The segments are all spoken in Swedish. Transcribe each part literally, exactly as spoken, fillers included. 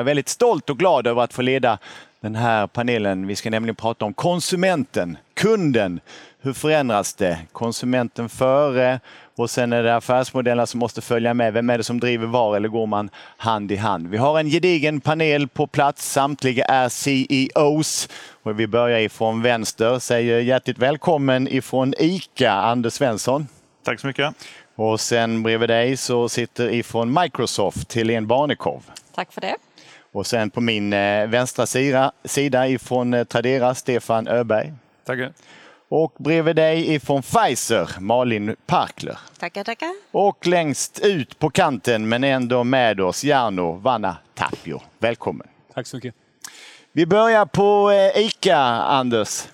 Jag är väldigt stolt och glad över att få leda den här panelen. Vi ska nämligen prata om konsumenten, kunden. Hur förändras det? Konsumenten före och sen är det affärsmodeller som måste följa med. Vem är det som driver var eller går man hand i hand? Vi har en gedigen panel på plats. Samtliga är C E Os. Och vi börjar ifrån vänster. Säger hjärtligt välkommen ifrån I C A, Anders Svensson. Tack så mycket. Och sen bredvid dig så sitter ifrån Microsoft, Helene Barnikov. Tack för det. Och sen på min vänstra sida, sida ifrån Tradera, Stefan Öberg. Tackar. Och bredvid dig ifrån Pfizer, Malin Parkler. Tackar, tackar. Och längst ut på kanten men ändå med oss, Jarno Vanna Tapio. Välkommen. Tack så mycket. Vi börjar på I C A, Anders.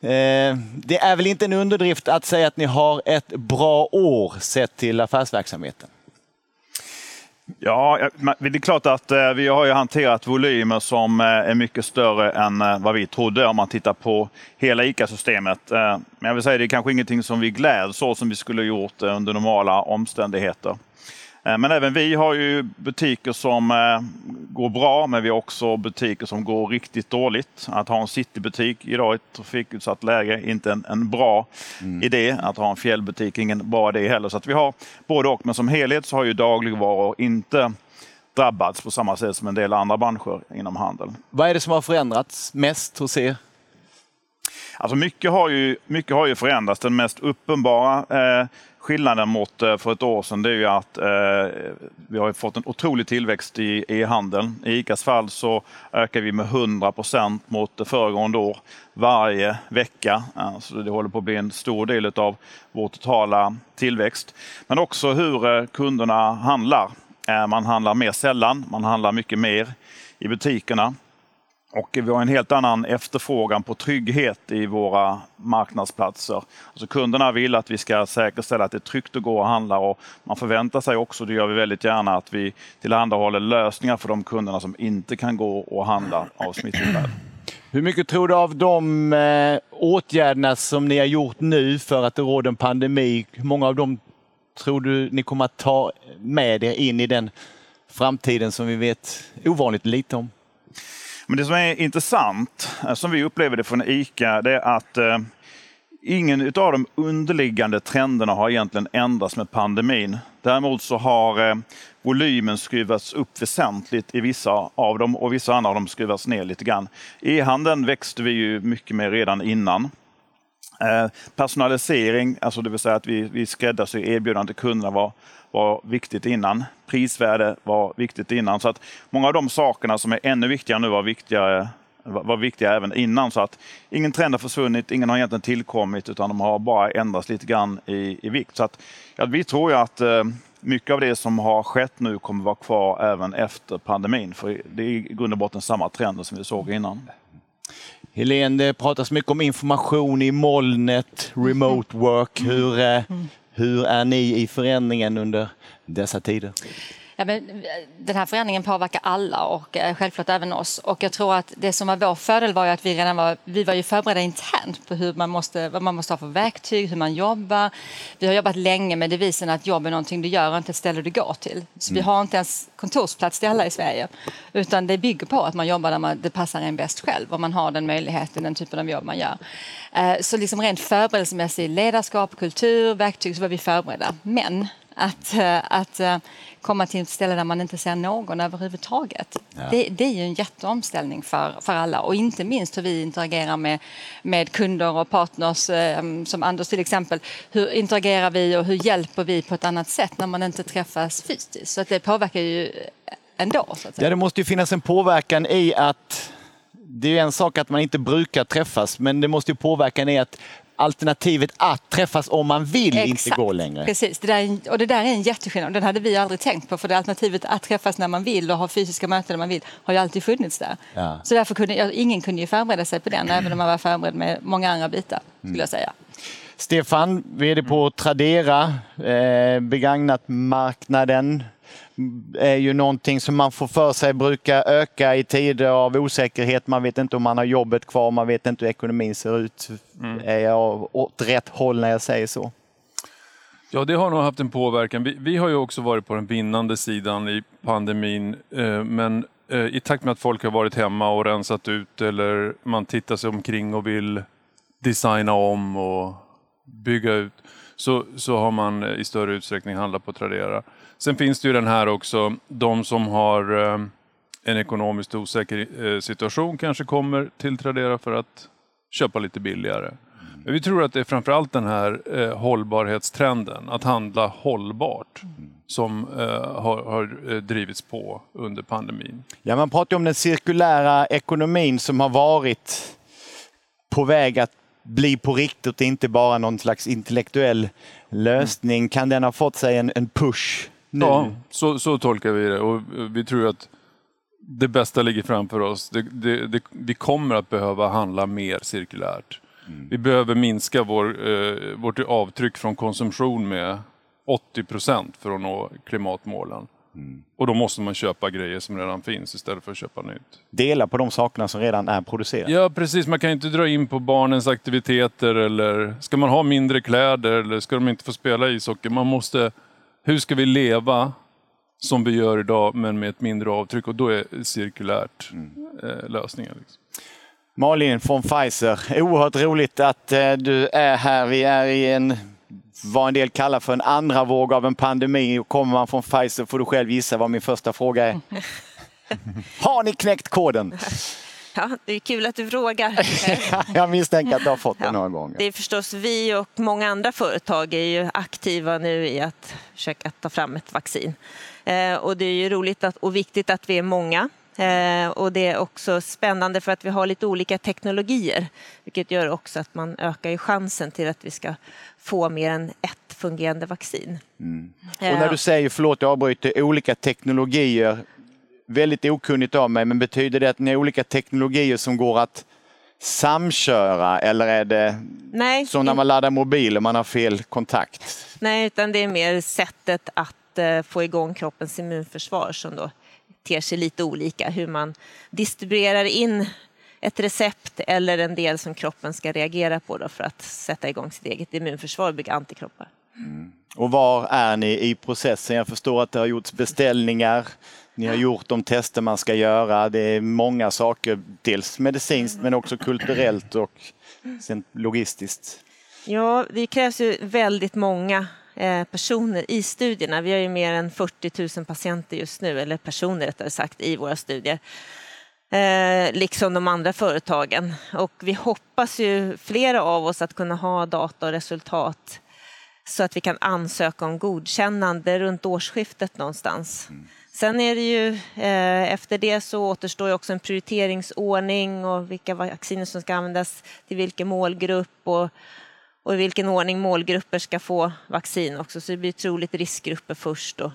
Det är väl inte en underdrift att säga att ni har ett bra år sett till affärsverksamheten? Ja, det är klart att vi har ju hanterat volymer som är mycket större än vad vi trodde om man tittar på hela I C A-systemet. Men jag vill säga att det är kanske ingenting som vi gläds så som vi skulle ha gjort under normala omständigheter. Men även vi har ju butiker som går bra, men vi har också butiker som går riktigt dåligt. Att ha en citybutik idag i ett trafikutsatt läge är inte en, en bra mm. idé. Att ha en fjällbutik är ingen bra idé heller. Så att vi har både och, men som helhet så har ju dagligvaror inte drabbats på samma sätt som en del andra branscher inom handeln. Vad är det som har förändrats mest hos er? Alltså mycket har ju, mycket har ju förändrats. Den mest uppenbara eh, skillnaden mot för ett år sedan det är ju att eh, vi har fått en otrolig tillväxt i e-handeln. I I C As fall så ökar vi med hundra procent mot föregående år varje vecka. Alltså det håller på att bli en stor del av vår totala tillväxt. Men också hur kunderna handlar. Man handlar mer sällan, man handlar mycket mer i butikerna. Och vi har en helt annan efterfrågan på trygghet i våra marknadsplatser. Alltså kunderna vill att vi ska säkerställa att det är tryggt att gå och handla. Och man förväntar sig också, det gör vi väldigt gärna, att vi tillhandahåller lösningar för de kunderna som inte kan gå och handla av smittskyddsskäl. Hur mycket tror du av de åtgärderna som ni har gjort nu för att det råder en pandemi, hur många av dem tror du ni kommer att ta med er in i den framtiden som vi vet ovanligt lite om? Men det som är intressant, som vi upplever det från I C A, det är att eh, ingen av de underliggande trenderna har egentligen ändrats med pandemin. Däremot så har eh, volymen skruvats upp väsentligt i vissa av dem och vissa andra av dem skruvats ner lite grann. E-handeln växte vi ju mycket med redan innan. Eh, personalisering, alltså det vill säga att vi, vi skräddarsyr erbjudande till kunderna var, var viktigt innan. Prisvärde var viktigt innan. Så att många av de sakerna som är ännu viktigare nu var viktiga, var viktiga även innan. Så att ingen trend har försvunnit, ingen har egentligen tillkommit utan de har bara ändrats lite grann i, i vikt. Så att, ja, vi tror ju att eh, mycket av det som har skett nu kommer vara kvar även efter pandemin. För det är i grund och botten samma trender som vi såg innan. Helene, det pratas mycket om information i molnet, remote work. Hur, hur är ni i förändringen under dessa tider? Ja, men den här förändringen påverkar alla och självklart även oss. Och jag tror att det som var vår fördel var ju att vi redan var, vi var ju förberedda internt på hur man måste, vad man måste ha för verktyg, hur man jobbar. Vi har jobbat länge med devisen att jobb är någonting du gör och inte ett ställe du går till. Så mm. vi har inte ens kontorsplats till alla i Sverige. Utan det bygger på att man jobbar där man, det passar en bäst själv och man har den möjligheten, den typen av jobb man gör. Så liksom rent förberedelsemässigt ledarskap, kultur, verktyg så var vi förberedda. Men Att, att komma till ett ställe där man inte ser någon överhuvudtaget. Ja. Det, det är ju en jätteomställning för, för alla. Och inte minst hur vi interagerar med, med kunder och partners. Som Anders till exempel. Hur interagerar vi och hur hjälper vi på ett annat sätt när man inte träffas fysiskt? Så att det påverkar ju ändå. Så att säga. Ja, det måste ju finnas en påverkan i att... Det är en sak att man inte brukar träffas. Men det måste ju påverkan i att... Alternativet att träffas om man vill Exakt. Inte gå längre. Precis, det där är, och det där är en jätteskillnad. Den hade vi aldrig tänkt på. För det alternativet att träffas när man vill och ha fysiska möten när man vill har ju alltid funnits där. Ja. Så därför kunde ingen kunde ju förbereda sig på den mm. även om man var förberedd med många andra bitar skulle mm. jag säga. Stefan, V D på Tradera, eh, begagnat marknaden är ju någonting som man får för sig brukar öka i tider av osäkerhet. Man vet inte om man har jobbet kvar, man vet inte hur ekonomin ser ut. Mm. Är jag åt rätt håll när jag säger så? Ja, det har nog haft en påverkan. Vi, vi har ju också varit på den vinnande sidan i pandemin, eh, men i takt med att folk har varit hemma och rensat ut eller man tittar sig omkring och vill designa om och bygga ut, så, så har man i större utsträckning handlat på Tradera. Sen finns det ju den här också, de som har en ekonomiskt osäker situation kanske kommer till Tradera för att köpa lite billigare. Men vi tror att det är framförallt den här hållbarhetstrenden, att handla hållbart, som eh, har, har drivits på under pandemin. Ja, man pratar ju om den cirkulära ekonomin som har varit på väg att bli på riktigt, inte bara någon slags intellektuell lösning. Mm. Kan den ha fått sig en, en push nu? Ja, så, så tolkar vi det. Och vi tror att det bästa ligger framför oss. Det, det, det, vi kommer att behöva handla mer cirkulärt. Mm. Vi behöver minska vår, eh, vårt avtryck från konsumtion med åttio procent för att nå klimatmålen. Mm. Och då måste man köpa grejer som redan finns istället för att köpa nytt. Dela på de sakerna som redan är producerade. Ja, precis. Man kan ju inte dra in på barnens aktiviteter. Eller ska man ha mindre kläder? Eller ska de inte få spela ishockey? Man måste... Hur ska vi leva som vi gör idag men med ett mindre avtryck? Och då är cirkulärt mm. eh, lösningar liksom. Malin från Pfizer. Oerhört roligt att eh, du är här. Vi är i en... vad en del kallar för en andra våg av en pandemi. Och kommer man från Pfizer får du själv gissa vad min första fråga är. Har ni knäckt koden? Ja, det är kul att du frågar. Jag misstänker att du har fått det ja, några gånger. Det är förstås vi och många andra företag är ju aktiva nu i att försöka ta fram ett vaccin. Och det är ju roligt att, och viktigt att vi är många. Och det är också spännande för att vi har lite olika teknologier, vilket gör också att man ökar ju chansen till att vi ska få mer än ett fungerande vaccin. Mm. Och när du säger, förlåt jag avbryter, olika teknologier, väldigt okunnigt av mig, men betyder det att ni har olika teknologier som går att samköra eller är det Nej, som när man laddar mobil och man har fel kontakt? Nej, utan det är mer sättet att få igång kroppens immunförsvar som då ter sig lite olika, hur man distribuerar in ett recept eller en del som kroppen ska reagera på då för att sätta igång sitt eget immunförsvar och bygga antikroppar. Mm. Och var är ni i processen? Jag förstår att det har gjorts beställningar, ni har gjort de tester man ska göra, det är många saker, dels medicinskt men också kulturellt och sen logistiskt. Ja, det krävs ju väldigt många personer i studierna. Vi har ju mer än fyrtio tusen patienter just nu, eller personer rättare sagt, i våra studier. Eh, liksom de andra företagen. Och vi hoppas ju flera av oss att kunna ha data och resultat så att vi kan ansöka om godkännande runt årsskiftet någonstans. Mm. Sen är det ju, eh, efter det så återstår ju också en prioriteringsordning och vilka vacciner som ska användas till vilken målgrupp och Och i vilken ordning målgrupper ska få vaccin också. Så det blir troligt riskgrupper först och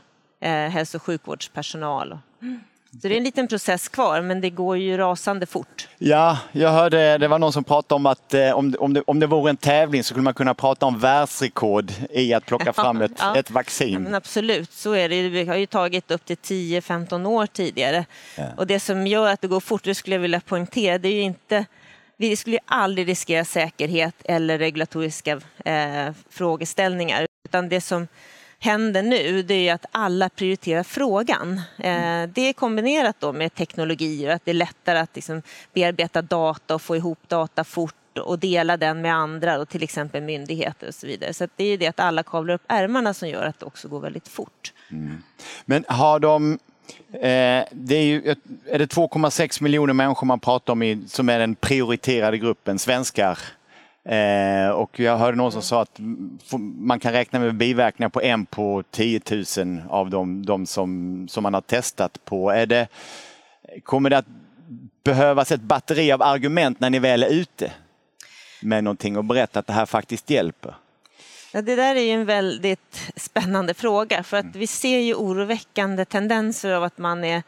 eh, hälso- och sjukvårdspersonal. Och. Så det är en liten process kvar men det går ju rasande fort. Ja, jag hörde, det var någon som pratade om att eh, om, om, det, om det vore en tävling så skulle man kunna prata om världsrekord i att plocka fram ett, ja, ett vaccin. Ja, men absolut, så är det. Vi har ju tagit upp till tio femton år tidigare. Ja. Och det som gör att det går fort, det skulle jag vilja poängtera, det är ju inte... Vi skulle ju aldrig riskera säkerhet eller regulatoriska eh, frågeställningar. Utan det som händer nu det är ju att alla prioriterar frågan. Eh, det är kombinerat då med teknologier. Att det är lättare att liksom, bearbeta data och få ihop data fort och dela den med andra. Och till exempel myndigheter och så vidare. Så att det är ju det att alla kavlar upp ärmarna som gör att det också går väldigt fort. Mm. Men har de... Eh, det är, ju, är det två komma sex miljoner människor man pratar om i, som är den prioriterade gruppen, svenskar. Eh, och jag hörde någon som sa att man kan räkna med biverkningar på en på tio tusen av de, de som, som man har testat på. Är det, kommer det att behövas ett batteri av argument när ni väl är ute med någonting och berätta att det här faktiskt hjälper? Ja, det där är ju en väldigt spännande fråga för att vi ser ju oroväckande tendenser av att man är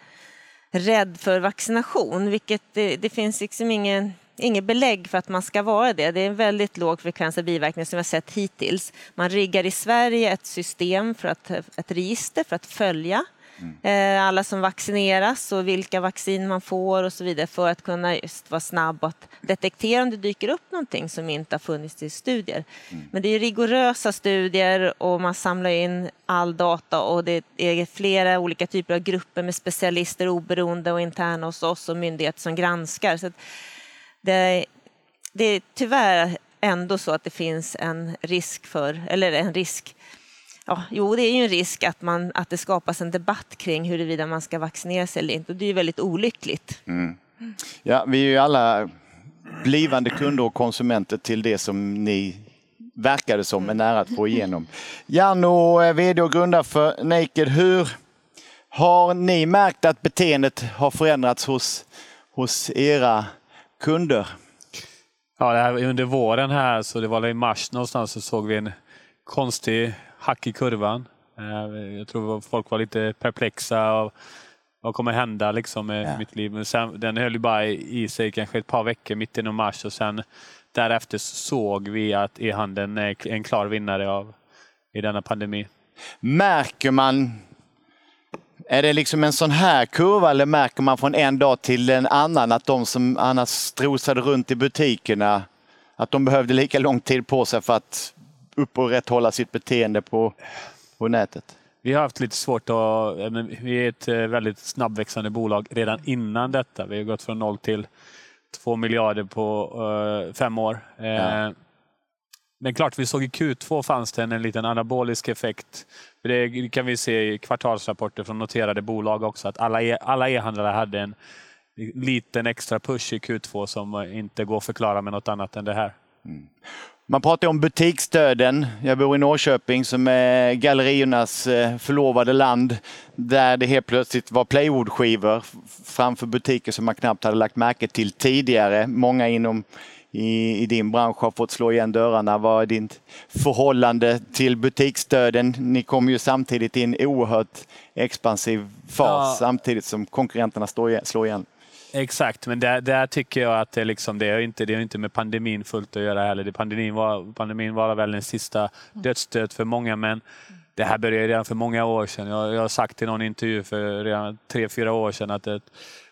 rädd för vaccination, vilket det, det finns liksom ingen, ingen belägg för att man ska vara det. Det är en väldigt låg frekvens av biverkningar som vi har sett hittills. Man riggar i Sverige ett system, för att, ett register för att följa mm. alla som vaccineras och vilka vaccin man får och så vidare, för att kunna just vara snabb att detektera om det dyker upp någonting som inte har funnits i studier. Mm. Men det är rigorösa studier och man samlar in all data, och det är flera olika typer av grupper med specialister, oberoende och interna hos oss och myndigheter som granskar. Så att det, det är tyvärr ändå så att det finns en risk för, eller en risk, ja, jo det är ju en risk att, man, att det skapas en debatt kring huruvida man ska vaccinera sig eller inte, och det är ju väldigt olyckligt. Mm. Ja, vi är ju alla blivande kunder och konsumenter till det som ni verkade som är nära att få igenom. Jarno är vd och grundare för Naked. Hur har ni märkt att beteendet har förändrats hos, hos era kunder? Ja, det här, under våren här, så det var i mars någonstans, så såg vi en konstig hack i kurvan. Jag tror att folk var lite perplexa av vad kommer hända liksom med ja. mitt liv. Men sen, den höll ju bara i sig kanske ett par veckor mitten av mars, och sen därefter såg vi att e-handeln är en klar vinnare av, i denna pandemi. Märker man, är det liksom en sån här kurva, eller märker man från en dag till en annan att de som annars strosade runt i butikerna, att de behövde lika lång tid på sig för att upprätthålla sitt beteende på, på nätet? Vi har haft lite svårt att, men vi är ett väldigt snabbväxande bolag redan innan detta. Vi har gått från noll till två miljarder på uh, fem år. Ja. Uh, men klart, vi såg i Q två fanns det en liten anabolisk effekt. Det kan vi se i kvartalsrapporter från noterade bolag också, att alla, e- alla e-handlare hade en liten extra push i Q två som inte går att förklara med något annat än det här. Mm. Man pratar om butiksstöden. Jag bor i Norrköping, som är galleriernas förlovade land, där det helt plötsligt var plywoodskivor framför butiker som man knappt hade lagt märke till tidigare. Många inom i, i din bransch har fått slå igen dörrarna. Vad är ditt förhållande till butiksstöden? Ni kom ju samtidigt in i en oerhört expansiv fas, ja. samtidigt som konkurrenterna slår igen. Exakt, men där, där tycker jag att det, liksom, det, är inte, det är inte med pandemin fullt att göra heller. Det, pandemin, var, pandemin var väl den sista dödsstöt för många, men det här började redan för många år sedan. Jag, jag har sagt i någon intervju för redan tre, fyra år sedan att ett,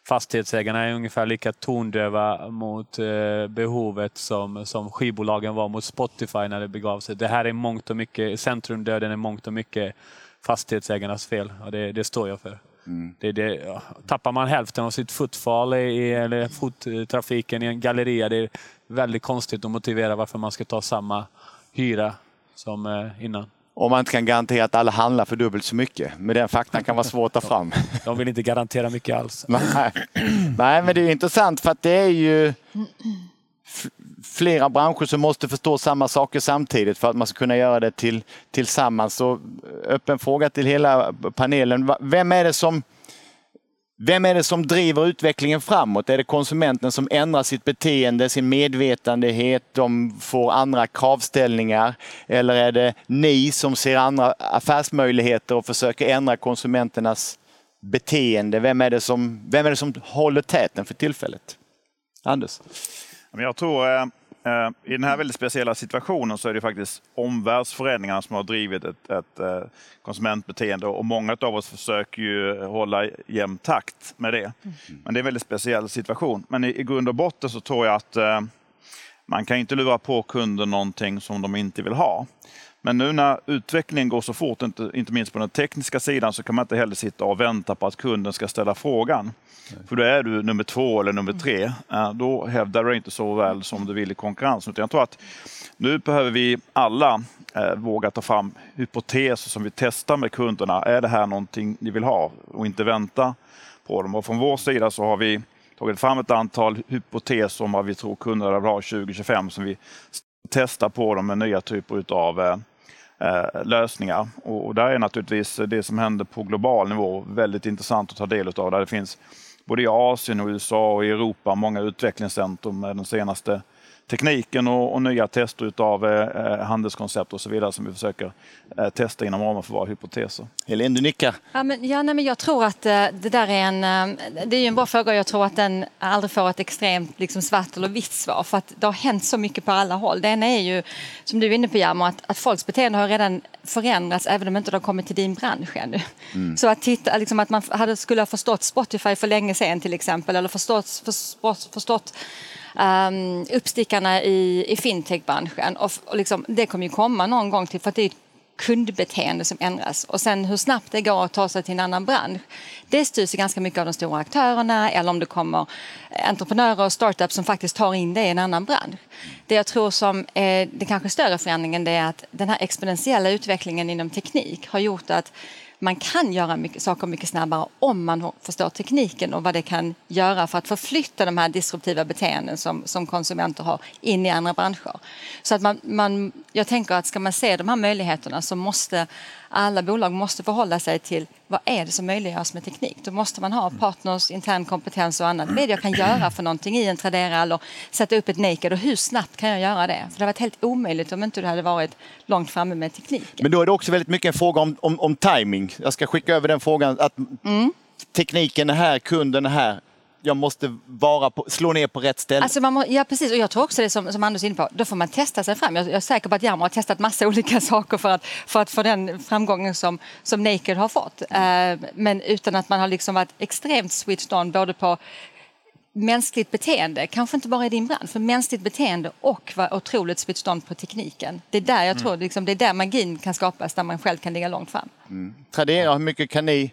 fastighetsägarna är ungefär lika tondöva mot eh, behovet som, som skivbolagen var mot Spotify när det begav sig. Det här är mångt och mycket, centrumdöden är mångt och mycket fastighetsägarnas fel, och det, det står jag för. Mm. Det, det, ja. Tappar man hälften av sitt fotfall i, eller fottrafiken i en galleria, det är väldigt konstigt att motivera varför man ska ta samma hyra som eh, innan. Om man inte kan garantera att alla handlar för dubbelt så mycket. Men den faktan kan vara svårt att ta fram. De vill inte garantera mycket alls. Nej. Nej, men det är intressant, för att det är ju f- flera branscher som måste förstå samma saker samtidigt för att man ska kunna göra det till, tillsammans. Så öppen fråga till hela panelen. Vem är det som, vem är det som driver utvecklingen framåt? Är det konsumenten som ändrar sitt beteende, sin medvetenhet, de får andra kravställningar? Eller är det ni som ser andra affärsmöjligheter och försöker ändra konsumenternas beteende? Vem är det som, vem är det som håller täten för tillfället? Anders? Jag tror eh, i den här väldigt speciella situationen så är det faktiskt omvärldsförändringarna som har drivit ett, ett eh, konsumentbeteende, och många av oss försöker ju hålla jämn takt med det. Mm. Men det är en väldigt speciell situation. Men i, i grund och botten så tror jag att eh, man kan inte lura på kunder någonting som de inte vill ha. Men nu när utvecklingen går så fort, inte, inte minst på den tekniska sidan, så kan man inte heller sitta och vänta på att kunden ska ställa frågan. Nej. För då är du nummer två eller nummer tre. Då hävdar du inte så väl som du vill i konkurrensen. Utan jag tror att nu behöver vi alla eh, våga ta fram hypoteser som vi testar med kunderna. Är det här någonting ni vill ha? Och inte vänta på dem. Och från vår sida så har vi tagit fram ett antal hypoteser om vad vi tror kunderna vill ha tjugo tjugofem, som vi testar på dem med nya typer av eh, lösningar, och där är naturligtvis det som händer på global nivå väldigt intressant att ta del av, där det finns både i Asien och U S A och i Europa många utvecklingscentrum. Den senaste tekniken och, och nya tester utav eh, handelskoncept och så vidare som vi försöker eh, testa inom ramen för våra hypoteser. Helene, du nickar. Ja, men, ja nej, men jag tror att eh, det där är en, eh, det är ju en bra fråga. Jag tror att den aldrig får ett extremt liksom, svart eller vitt svar, för att det har hänt så mycket på alla håll. Det ena är ju, som du är inne på Jarmo, att, att folks beteende har redan förändrats även om inte de kommit till din bransch ännu. Mm. Så att, titta, liksom, att man hade, skulle ha förstått Spotify för länge sedan till exempel, eller förstått, förstått, förstått um, uppstickarna i, i fintech-branschen. Och, och liksom, det kommer ju komma någon gång till, för att det är ett kundbeteende som ändras. Och sen hur snabbt det går att ta sig till en annan bransch, det styrs ganska mycket av de stora aktörerna, eller om det kommer entreprenörer och startups som faktiskt tar in det i en annan bransch. Det jag tror som är den kanske större förändringen, det är att den här exponentiella utvecklingen inom teknik har gjort att man kan göra mycket, saker mycket snabbare om man förstår tekniken och vad det kan göra för att förflytta de här disruptiva beteenden som, som konsumenter har in i andra branscher. Så att man, man, jag tänker att ska man se de här möjligheterna, så måste alla bolag måste förhålla sig till vad är det som möjliggörs med teknik. Då måste man ha partners, intern kompetens och annat. Vad är det jag kan göra för någonting i en Tradera eller sätta upp ett Naked, och hur snabbt kan jag göra det? För det har varit helt omöjligt om inte det hade varit långt framme med tekniken. Men då är det också väldigt mycket en fråga om, om, om timing. Jag ska skicka över den frågan att mm. tekniken är här, kunden är här. Jag måste vara på, slå ner på rätt ställe. Alltså man må, ja, precis. Och jag tror också det som, som Anders är inne på. Då får man testa sig fram. Jag, jag är säker på att Jarmo har testat massa olika saker för att, för att få den framgången som, som Naked har fått. Eh, men utan att man har liksom varit extremt switched on både på mänskligt beteende, kanske inte bara i din bransch, för mänskligt beteende och vara otroligt switched on på tekniken. Det är där jag mm. tror liksom, det är där magin kan skapas, där man själv kan ligga långt fram. Mm. Tradera, hur mycket kan ni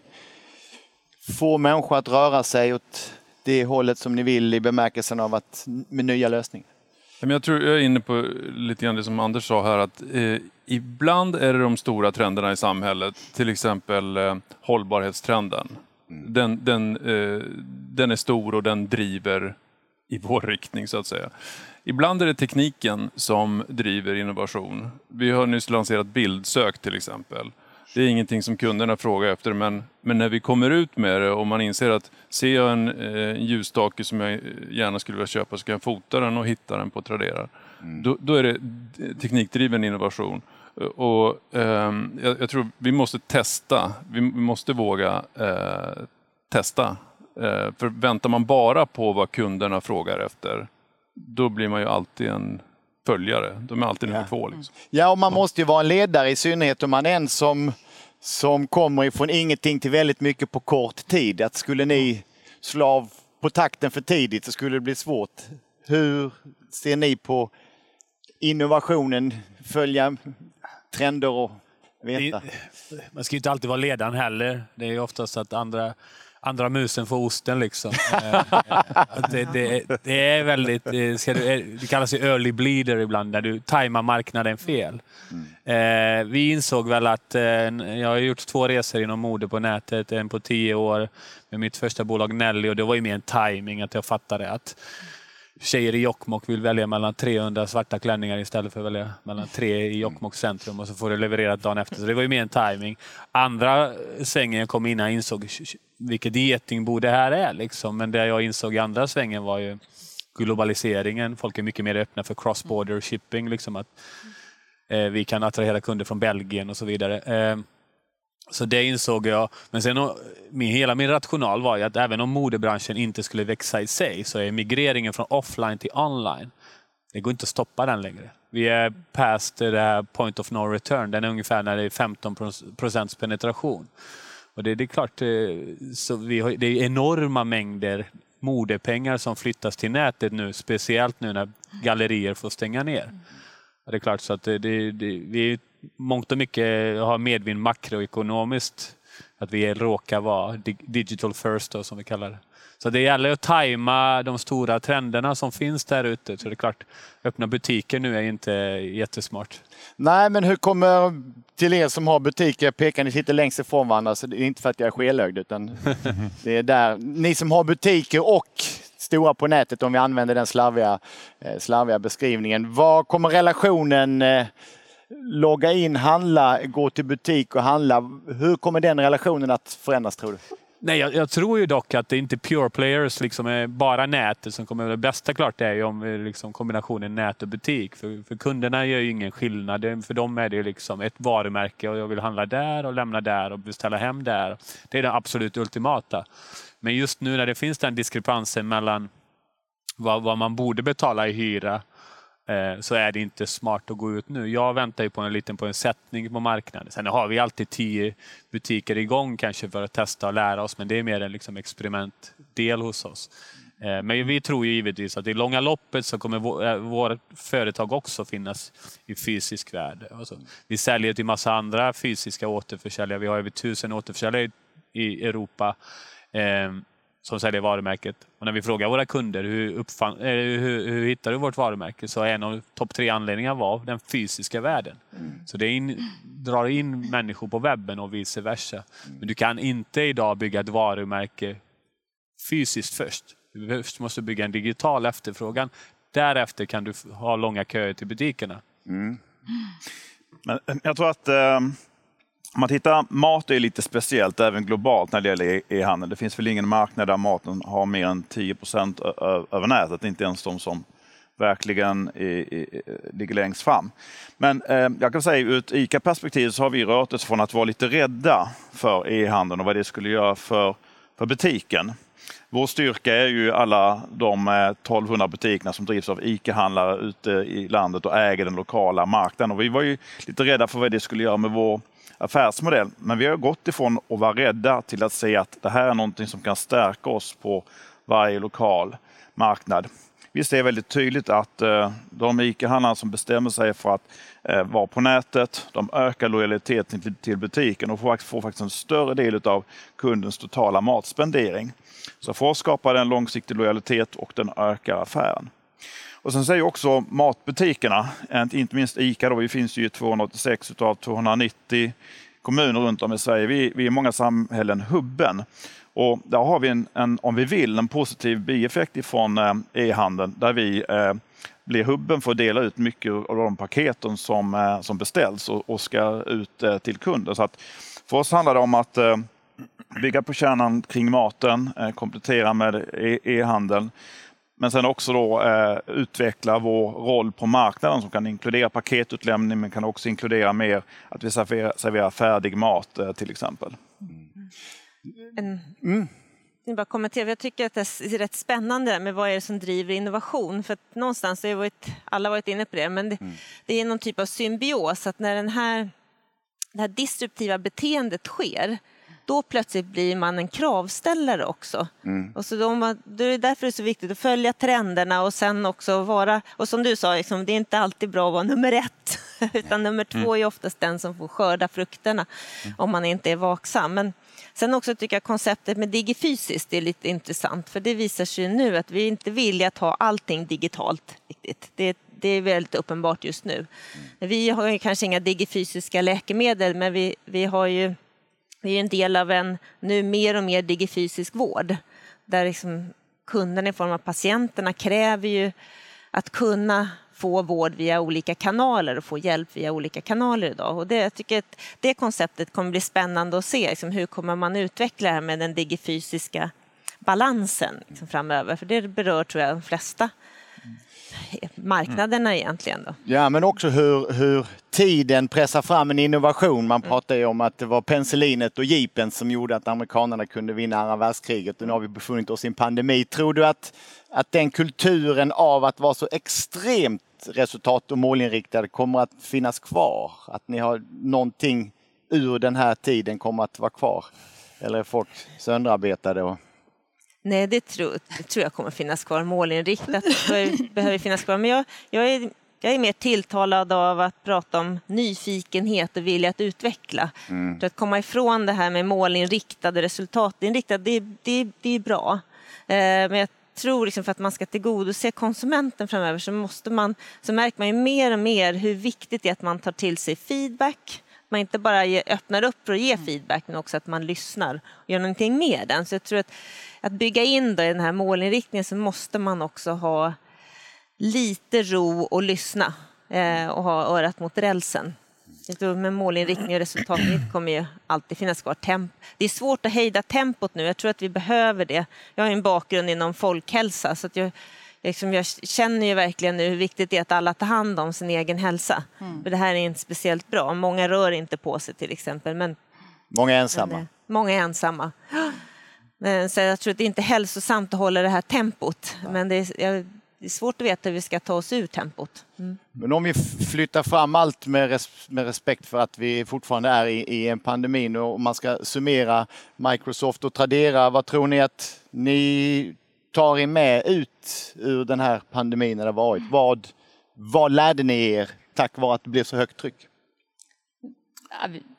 få människor att röra sig åt det hållet som ni vill i bemärkelsen av att med nya lösningar? Jag tror jag är inne på lite grann det som Anders sa här, att eh, ibland är det de stora trenderna i samhället, till exempel eh, hållbarhetstrenden. Mm. Den, den, eh, den är stor och den driver i vår riktning så att säga. Ibland är det tekniken som driver innovation. Vi har nyss lanserat bildsök till exempel. Det är ingenting som kunderna frågar efter, men, men när vi kommer ut med det och man inser att ser jag en eh, ljusstake som jag gärna skulle vilja köpa, så kan jag fota den och hitta den på Tradera. Mm. Då, då är det teknikdriven innovation. Och, eh, jag, jag tror vi måste testa, vi måste våga eh, testa. Eh, för väntar man bara på vad kunderna frågar efter, då blir man ju alltid en följare. De är alltid nummer två. Liksom. Ja, och man måste ju vara en ledare, i synnerhet om man är en som, som kommer ifrån ingenting till väldigt mycket på kort tid. Att skulle ni slå av på takten för tidigt, så skulle det bli svårt. Hur ser ni på innovationen, följa trender och veta? Man ska ju inte alltid vara ledaren heller. Det är ju oftast att andra... Andra musen för osten liksom. det, det, det är väldigt, det kallas ju early bleeder ibland, när du tajmar marknaden fel. Mm. Vi insåg väl att, jag har gjort två resor inom mode på nätet, en på tio år med mitt första bolag Nelly, och det var ju mer en timing att jag fattade att tjejer i Jokkmokk vill välja mellan trehundra svarta klänningar istället för att välja mellan tre i Jokkmokk centrum, och så får det levererat dagen efter. Så det var ju mer en timing. Andra svängen jag kom innan insåg vilket getingbo det här är liksom. Men det jag insåg i andra svängen var ju globaliseringen. Folk är mycket mer öppna för cross-border shipping liksom, att eh, vi kan attrahera kunder från Belgien och så vidare. Eh, Så det insåg jag. Men sen min, hela min rational var ju att även om modebranschen inte skulle växa i sig, så är migreringen från offline till online, det går inte att stoppa den längre. Vi är past det här point of no return. Den är ungefär när det är femton procent penetration. Och det, det är klart, så vi har, det är enorma mängder modepengar som flyttas till nätet nu, speciellt nu när gallerier får stänga ner. Och det är klart, så att det, det, det, vi är mångt och mycket har medvind makroekonomiskt, att vi råkar vara digital first då, som vi kallar det. Så det gäller att tajma de stora trenderna som finns där ute. Så det är klart, öppna butiker nu är inte jättesmart. Nej, men hur kommer till er som har butiker, jag pekar, ni sitter längst ifrån varandra, så det är inte för att jag är skelögd, utan det är där. Ni som har butiker och stora på nätet, om vi använder den slarviga, slarviga beskrivningen. Vad kommer relationen... Logga in, handla, gå till butik och handla. Hur kommer den relationen att förändras, tror du? Nej, jag, jag tror ju dock att det inte pure players liksom är bara nätet som kommer. Det bästa klart är ju om liksom kombinationen nät och butik. För, för kunderna gör ju ingen skillnad. För dem är det liksom ett varumärke och jag vill handla där och lämna där och beställa hem där. Det är det absolut ultimata. Men just nu när det finns den diskrepansen mellan vad, vad man borde betala i hyra, så är det inte smart att gå ut nu. Jag väntar ju på en liten på en sättning på marknaden. Sen har vi alltid tio butiker igång kanske för att testa och lära oss, men det är mer en liksom experimentdel hos oss. Men vi tror ju givetvis att i långa loppet så kommer vårt företag också finnas i fysisk värld. Vi säljer till massa andra fysiska återförsäljare. Vi har över tusen återförsäljare i Europa som säljer varumärket. Och när vi frågar våra kunder hur, uppfann, eh, hur, hur hittar du vårt varumärke, så en av topp tre anledningarna var den fysiska världen. Mm. Så det in, drar in människor på webben och vice versa. Mm. Men du kan inte idag bygga ett varumärke fysiskt först. Du först måste bygga en digital efterfrågan. Därefter kan du ha långa köer till butikerna. Mm. Men jag tror att... Eh... Om man tittar, mat är lite speciellt även globalt när det gäller e-handel. Det finns väl ingen marknad där maten har mer än tio procent över nätet. Inte ens de som verkligen är, är, ligger längst fram. Men eh, jag kan säga ur ett ICA-perspektiv så har vi rört oss från att vara lite rädda för e-handeln och vad det skulle göra för, för butiken. Vår styrka är ju alla de tolvhundra butikerna som drivs av ICA-handlare ute i landet och äger den lokala marknaden. Och vi var ju lite rädda för vad det skulle göra med vår affärsmodell. Men vi har gått ifrån att vara rädda till att se att det här är någonting som kan stärka oss på varje lokal marknad. Vi ser väldigt tydligt att de ICA-handlare som bestämmer sig för att vara på nätet, de ökar lojaliteten till butiken och får faktiskt en större del av kundens totala matspendering. Så för att skapa den långsiktig lojalitet och den ökar affären. Och sen säger också matbutikerna, inte minst ICA då, vi finns ju i tvåhundraåttiosex av tvåhundranittio kommuner runt om i Sverige. Vi, vi är i många samhällen hubben. Och där har vi, en, en, om vi vill, en positiv bieffekt ifrån eh, e-handeln där vi eh, blir hubben för att dela ut mycket av de paketen som, eh, som beställs och, och ska ut eh, till kunder. Så att för oss handlar det om att eh, bygga på kärnan kring maten, eh, komplettera med e- e-handeln. Men sen också då, eh, utveckla vår roll på marknaden som kan inkludera paketutlämning men kan också inkludera mer att vi serverar, serverar färdig mat eh, till exempel. Mm. Mm. Jag bara kommenterar, jag tycker att det är rätt spännande med vad är det som driver innovation. För att någonstans har varit, alla varit inne på det, men det, mm. det är någon typ av symbios att när den här, det här disruptiva beteendet sker, då plötsligt blir man en kravställare också. Mm. Och så de, det är därför det är så viktigt att följa trenderna och sen också vara, och som du sa, liksom, det är inte alltid bra att vara nummer ett, utan nummer två mm. är oftast den som får skörda frukterna mm. om man inte är vaksam. Men sen också tycker jag konceptet med digifysiskt är lite intressant, för det visar sig nu att vi inte vill att ha allting digitalt riktigt. Det, det är väldigt uppenbart just nu. Mm. Vi har ju kanske inga digifysiska läkemedel, men vi, vi har ju vi är en del av en nu mer och mer digifysisk vård. Där liksom kunderna i form av patienterna kräver ju att kunna få vård via olika kanaler och få hjälp via olika kanaler idag. Och det, jag tycker att det konceptet kommer bli spännande att se. Liksom, hur kommer man utveckla det här med den digifysiska balansen liksom, framöver? För det berör tror jag de flesta marknaderna mm. egentligen då. Ja, men också hur, hur tiden pressar fram en innovation. Man pratade ju om att det var penicillinet och jeepen som gjorde att amerikanerna kunde vinna andra världskriget. Och nu har vi befunnit oss i en pandemi. Tror du att, att den kulturen av att vara så extremt resultat- och målinriktad kommer att finnas kvar? Att ni har någonting ur den här tiden kommer att vara kvar? Eller är folk sönderarbetade och... Nej, det tror, det tror jag kommer finnas kvar. Målinriktat behöver finnas kvar. Men jag, jag, är, jag är mer tilltalad av att prata om nyfikenhet och vilja att utveckla. Mm. För att komma ifrån det här med målinriktade resultatinriktade, det, det, det är bra. Eh, men jag tror liksom för att man ska tillgodose konsumenten framöver så, måste man, så märker man ju mer och mer hur viktigt det är att man tar till sig feedback. Man inte bara ge, öppnar upp och ger feedback men också att man lyssnar och gör någonting med den. Så jag tror att att bygga in då i den här målinriktningen så måste man också ha lite ro och lyssna eh, och ha örat mot rälsen. Jag tror med målinriktning och resultat kommer ju alltid finnas kvar. Temp. Det är svårt att hejda tempot nu. Jag tror att vi behöver det. Jag har en bakgrund inom folkhälsa så att jag, liksom, jag känner ju verkligen nu hur viktigt det är att alla tar hand om sin egen hälsa. Mm. För det här är inte speciellt bra. Många rör inte på sig till exempel. Men, många är ensamma. Men, många är ensamma. Men, så jag tror att det är inte hälsosamt att hålla det här tempot. Ja. Men det är... Jag, Det är svårt att veta hur vi ska ta oss ur tempot. Mm. Men om vi flyttar fram allt med, res- med respekt för att vi fortfarande är i, i en pandemi. Och man ska summera Microsoft och Tradera. Vad tror ni att ni tar er med ut ur den här pandemin när det varit? Vad, vad lärde ni er tack vare att det blev så högt tryck?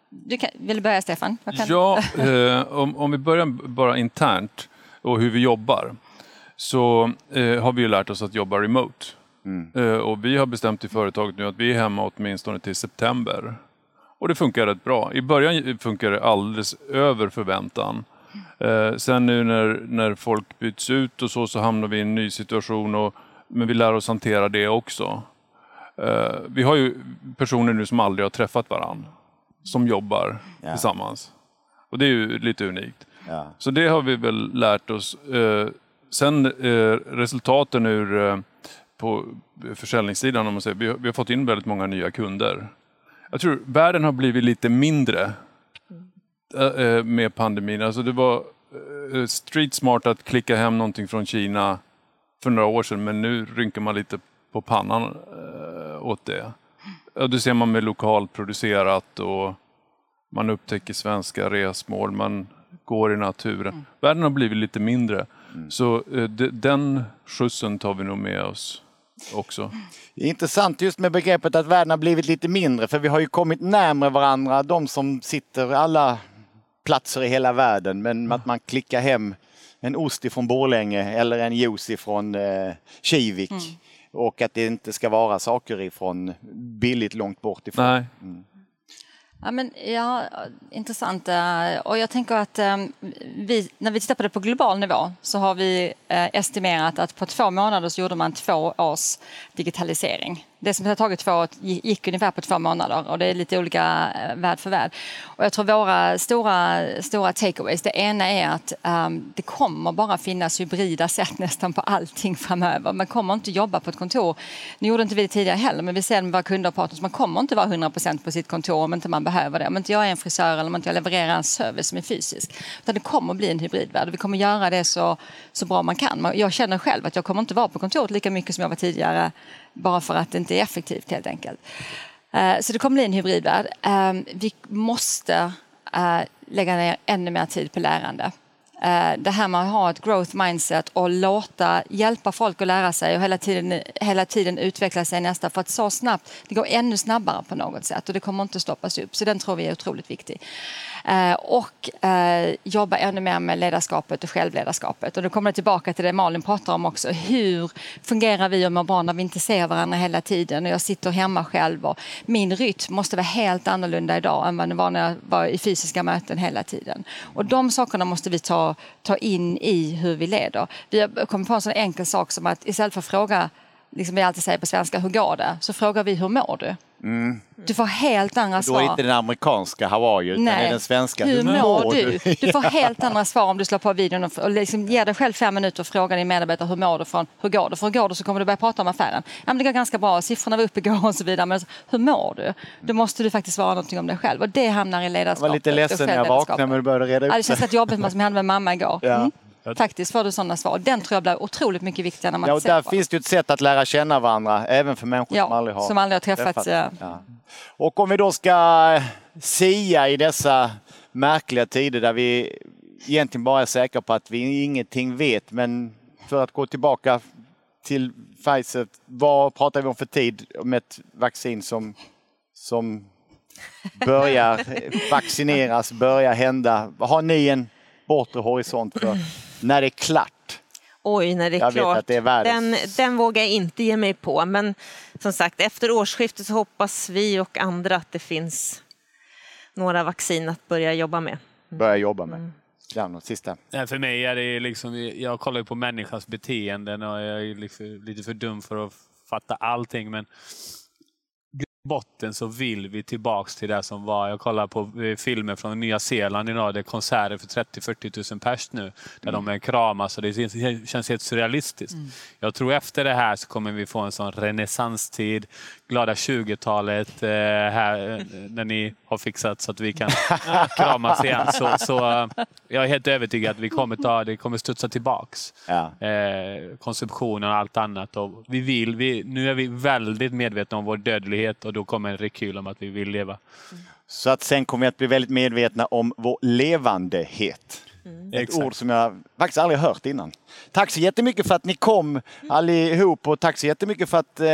Du kan, vill du börja, Stefan? Ja, eh, om, om vi börjar bara internt och hur vi jobbar. Så eh, har vi ju lärt oss att jobba remote. Mm. Eh, och vi har bestämt i företaget nu att vi är hemma åtminstone till september. Och det funkar rätt bra. I början funkar det alldeles över förväntan. Eh, sen nu när, när folk byts ut och så, så hamnar vi i en ny situation. Och, men vi lär oss hantera det också. Eh, vi har ju personer nu som aldrig har träffat varann. Som jobbar yeah. tillsammans. Och det är ju lite unikt. Yeah. Så det har vi väl lärt oss... Eh, Sen eh, resultaten ur, eh, på försäljningssidan, om man säger, vi, har, vi har fått in väldigt många nya kunder. Jag tror världen har blivit lite mindre eh, med pandemin. Alltså det var eh, street smart att klicka hem någonting från Kina för några år sedan. Men nu rynkar man lite på pannan eh, åt det. Ja, det ser man med lokalproducerat och man upptäcker svenska resmål. Man går i naturen. Världen har blivit lite mindre. Mm. Så d- den skjutsen tar vi nog med oss också. Det är intressant just med begreppet att världen har blivit lite mindre. För vi har ju kommit närmare varandra. De som sitter alla platser i hela världen. Men mm. att man klickar hem en ost ifrån Borlänge eller en juice ifrån eh, Kivik. Mm. Och att det inte ska vara saker ifrån billigt långt bort ifrån. Nej. Mm. Ja, men, ja, intressant. Och jag tänker att vi, när vi tittar på det på global nivå så har vi estimerat att på två månader så gjorde man två års digitalisering. Det som har tagit två år gick ungefär på två månader och det är lite olika värld för värld. Och jag tror våra stora, stora takeaways, det ena är att um, det kommer bara finnas hybrida sätt nästan på allting framöver. Man kommer inte jobba på ett kontor. Nu gjorde inte vi det tidigare heller, men vi ser med våra kunder och partners, man kommer inte vara hundra procent på sitt kontor om inte man behöver det. Om inte jag är en frisör eller om inte jag levererar en service som är fysisk. Utan det kommer bli en hybridvärld och vi kommer göra det så, så bra man kan. Jag känner själv att jag kommer inte vara på kontoret lika mycket som jag var tidigare. Bara för att det inte är effektivt helt enkelt. Så det kommer bli en hybridvärld. Vi måste lägga ner ännu mer tid på lärande. Det här med att ha ett growth mindset och låta hjälpa folk att lära sig och hela tiden, hela tiden utveckla sig nästa. För att så snabbt, det går ännu snabbare på något sätt och det kommer inte stoppas upp. Så den tror vi är otroligt viktig. Och jobba ännu mer med ledarskapet och självledarskapet. Och då kommer det tillbaka till det Malin pratar om också. Hur fungerar vi och mår bra när vi inte ser varandra hela tiden? Och jag sitter hemma själv och min rytm måste vara helt annorlunda idag än vad den var när jag var i fysiska möten hela tiden. Och de sakerna måste vi ta ta in i hur vi leder. Vi har kommit på en sån enkel sak som att istället för att fråga, liksom vi alltid säger på svenska, hur går det? Så frågar vi, hur mår du? Mm. Du får helt andra svar. Då är inte den amerikanska Hawaii utan Nej. Är den svenska. Hur mår du? Du får helt andra svar om du slår på videon och, och liksom ger dig själv fem minuter och frågar din medarbetare hur mår du från hur går det? För hur går det så kommer du börja prata om affären. Ja, men det går ganska bra, siffrorna var uppe igår och så vidare. Men hur mår du? Då måste du faktiskt svara någonting om dig själv. Och det hamnar i ledarskapet. Jag var lite ledsen när jag vaknade men du började reda upp. Ja, det känns rätt jobbigt med som hände med mamma igår. Ja. Mm. Faktiskt får du sådana svar. Den tror jag blir otroligt mycket viktigare när man ja, och där finns det ju ett sätt att lära känna varandra även för människor ja, som aldrig har, som aldrig har träffats. träffats. Ja. Och om vi då ska sia i dessa märkliga tider där vi egentligen bara är säkra på att vi ingenting vet, men för att gå tillbaka till Pfizer, vad pratar vi om för tid med ett vaccin som, som börjar vaccineras, börjar hända? Har ni en bortre horisont för när det är klart? Oj, när det är jag klart. Vet att det är den, den vågar jag inte ge mig på. Men som sagt, efter årsskiftet så hoppas vi och andra att det finns några vaccin att börja jobba med. Mm. Börja jobba med. Mm. Något sista. Nej, för mig är det liksom, jag kollar ju på människans beteenden och jag är liksom lite för dum för att fatta allting, men botten så vill vi tillbaks till det som var. Jag kollar på filmer från Nya Zeeland idag. Det är konserter för trettio till fyrtio tusen pers nu. Där mm. de är kramas och det känns helt surrealistiskt. Mm. Jag tror efter det här så kommer vi få en sån renässanstid. Glada tjugotalet eh, här när ni har fixat så att vi kan kramas igen. Så, så jag är helt övertygad att vi kommer ta, det kommer studsa tillbaks. Ja. Eh, konsumtionen och allt annat. Och vi vill, vi, nu är vi väldigt medvetna om vår dödlighet och då kommer en rekyl om att vi vill leva. Mm. Så att sen kommer vi att bli väldigt medvetna om vår levandehet. Mm. Ett Exakt. Ord som jag faktiskt aldrig hört innan. Tack så jättemycket för att ni kom allihop och tack så jättemycket för att eh,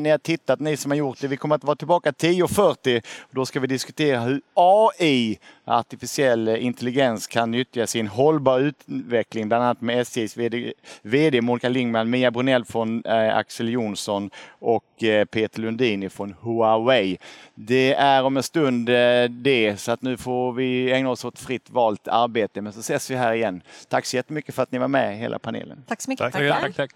ni har tittat, ni som har gjort det. Vi kommer att vara tillbaka tio fyrtio och då ska vi diskutera hur A I, artificiell intelligens, kan nyttja sin hållbar utveckling. Bland annat med S J:s vd, vd Monika Lingman, Mia Bonell från eh, Axel Johnson och eh, Peter Lundini från Huawei. Det är om en stund eh, det, så att nu får vi ägna oss åt fritt valt arbete. Men så ses vi här igen. Tack så jättemycket för att ni var med, hela panelen. Tack så mycket. Tack. Tack. Tack.